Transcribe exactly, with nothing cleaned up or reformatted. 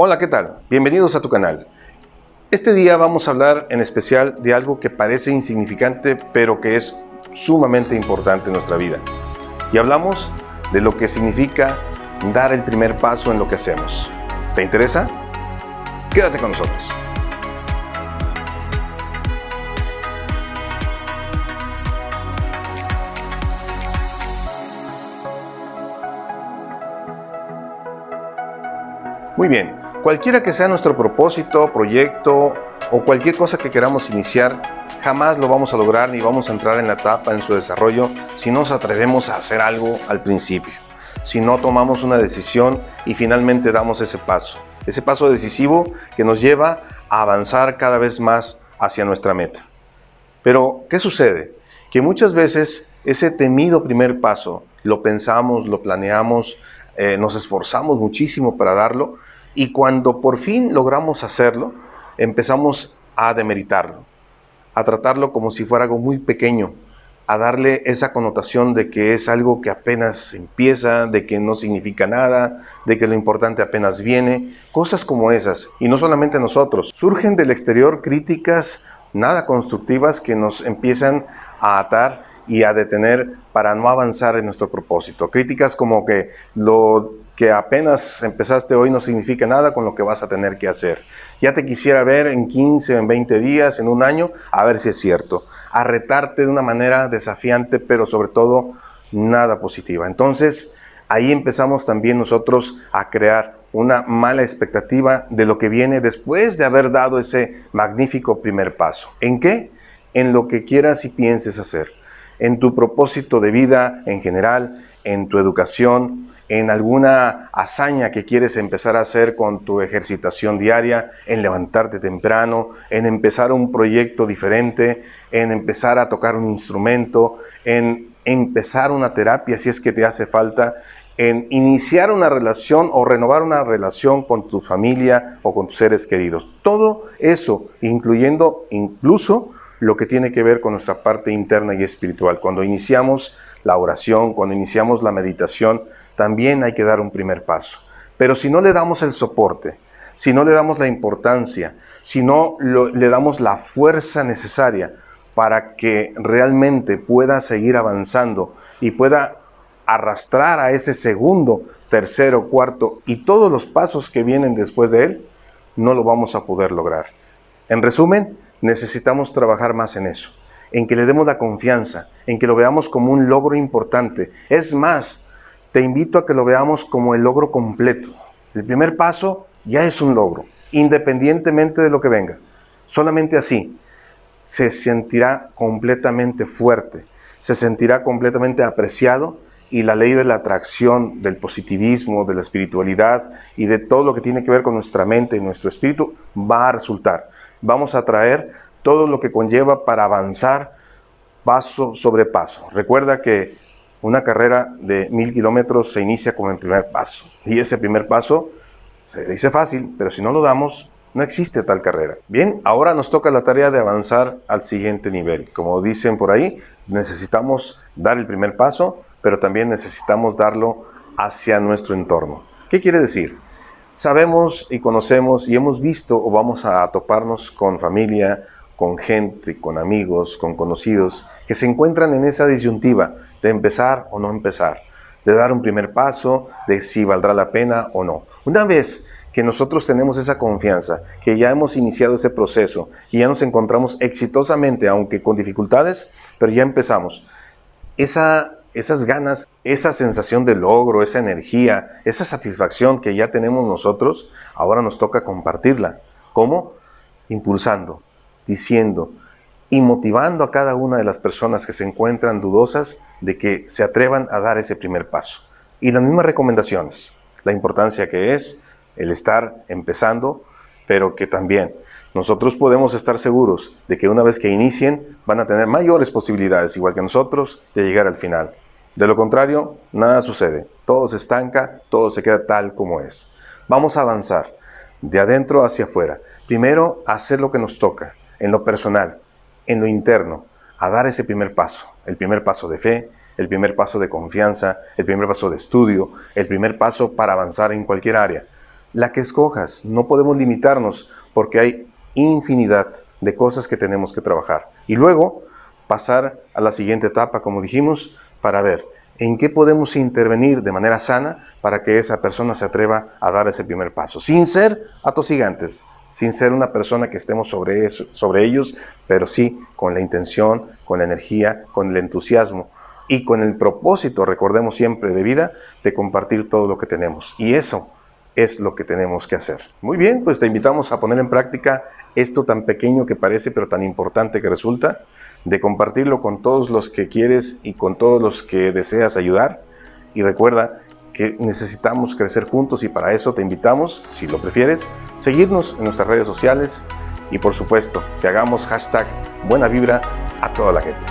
Hola, ¿qué tal? Bienvenidos a tu canal. Este día vamos a hablar en especial de algo que parece insignificante, pero que es sumamente importante en nuestra vida. Y hablamos de lo que significa dar el primer paso en lo que hacemos. ¿Te interesa? Quédate con nosotros. Muy bien, cualquiera que sea nuestro propósito, proyecto o cualquier cosa que queramos iniciar, jamás lo vamos a lograr ni vamos a entrar en la etapa en su desarrollo si no nos atrevemos a hacer algo al principio, si no tomamos una decisión y finalmente damos ese paso, ese paso decisivo que nos lleva a avanzar cada vez más hacia nuestra meta. Pero, ¿qué sucede? Que muchas veces ese temido primer paso lo pensamos, lo planeamos, eh, nos esforzamos muchísimo para darlo, y cuando por fin logramos hacerlo, empezamos a demeritarlo, a tratarlo como si fuera algo muy pequeño, a darle esa connotación de que es algo que apenas empieza, de que no significa nada, de que lo importante apenas viene, cosas como esas. Y no solamente nosotros, surgen del exterior críticas nada constructivas que nos empiezan a atar y a detener para no avanzar en nuestro propósito. Críticas como que lo que apenas empezaste hoy no significa nada con lo que vas a tener que hacer. Ya te quisiera ver en quince, en veinte días, en un año, a ver si es cierto. A retarte de una manera desafiante, pero sobre todo nada positiva. Entonces, ahí empezamos también nosotros a crear una mala expectativa de lo que viene después de haber dado ese magnífico primer paso. ¿En qué? En lo que quieras y pienses hacer. En tu propósito de vida en general, en tu educación, en alguna hazaña que quieres empezar a hacer con tu ejercitación diaria, en levantarte temprano, en empezar un proyecto diferente, en empezar a tocar un instrumento, en empezar una terapia si es que te hace falta, en iniciar una relación o renovar una relación con tu familia o con tus seres queridos. Todo eso, incluyendo incluso lo que tiene que ver con nuestra parte interna y espiritual. Cuando iniciamos la oración, cuando iniciamos la meditación, también hay que dar un primer paso. Pero si no le damos el soporte, si no le damos la importancia, si no lo, le damos la fuerza necesaria para que realmente pueda seguir avanzando y pueda arrastrar a ese segundo, tercero, cuarto y todos los pasos que vienen después de él, no lo vamos a poder lograr. En resumen, necesitamos trabajar más en eso, en que le demos la confianza, en que lo veamos como un logro importante. Es más, te invito a que lo veamos como el logro completo. El primer paso ya es un logro, independientemente de lo que venga. Solamente así se sentirá completamente fuerte, se sentirá completamente apreciado, y la ley de la atracción, del positivismo, de la espiritualidad y de todo lo que tiene que ver con nuestra mente y nuestro espíritu va a resultar. Vamos a traer todo lo que conlleva para avanzar paso sobre paso. Recuerda que una carrera de mil kilómetros se inicia con el primer paso. Y ese primer paso se dice fácil, pero si no lo damos, no existe tal carrera. Bien, ahora nos toca la tarea de avanzar al siguiente nivel. Como dicen por ahí, necesitamos dar el primer paso, pero también necesitamos darlo hacia nuestro entorno. ¿Qué quiere decir? Sabemos y conocemos y hemos visto o vamos a toparnos con familia, con gente, con amigos, con conocidos que se encuentran en esa disyuntiva de empezar o no empezar, de dar un primer paso, de si valdrá la pena o no. Una vez que nosotros tenemos esa confianza, que ya hemos iniciado ese proceso y ya nos encontramos exitosamente, aunque con dificultades, pero ya empezamos, esa, esas ganas, esa sensación de logro, esa energía, esa satisfacción que ya tenemos nosotros, ahora nos toca compartirla. ¿Cómo? Impulsando, diciendo y motivando a cada una de las personas que se encuentran dudosas de que se atrevan a dar ese primer paso. Y las mismas recomendaciones, la importancia que es el estar empezando, pero que también nosotros podemos estar seguros de que una vez que inicien van a tener mayores posibilidades, igual que nosotros, de llegar al final. De lo contrario, nada sucede, todo se estanca, todo se queda tal como es. Vamos a avanzar de adentro hacia afuera. Primero, hacer lo que nos toca, en lo personal, en lo interno, a dar ese primer paso, el primer paso de fe, el primer paso de confianza, el primer paso de estudio, el primer paso para avanzar en cualquier área. la que escojas. No podemos limitarnos porque hay infinidad de cosas que tenemos que trabajar. Y luego pasar a la siguiente etapa, como dijimos, para ver en qué podemos intervenir de manera sana para que esa persona se atreva a dar ese primer paso, sin ser atosigantes, sin ser una persona que estemos sobre, eso, sobre ellos, pero sí con la intención, con la energía, con el entusiasmo y con el propósito, recordemos siempre, de vida, de compartir todo lo que tenemos. Y eso es lo que tenemos que hacer. Muy bien, pues te invitamos a poner en práctica esto tan pequeño que parece, pero tan importante que resulta, de compartirlo con todos los que quieres y con todos los que deseas ayudar. Y recuerda que necesitamos crecer juntos y para eso te invitamos, si lo prefieres, seguirnos en nuestras redes sociales y por supuesto que hagamos hashtag buena vibra a toda la gente.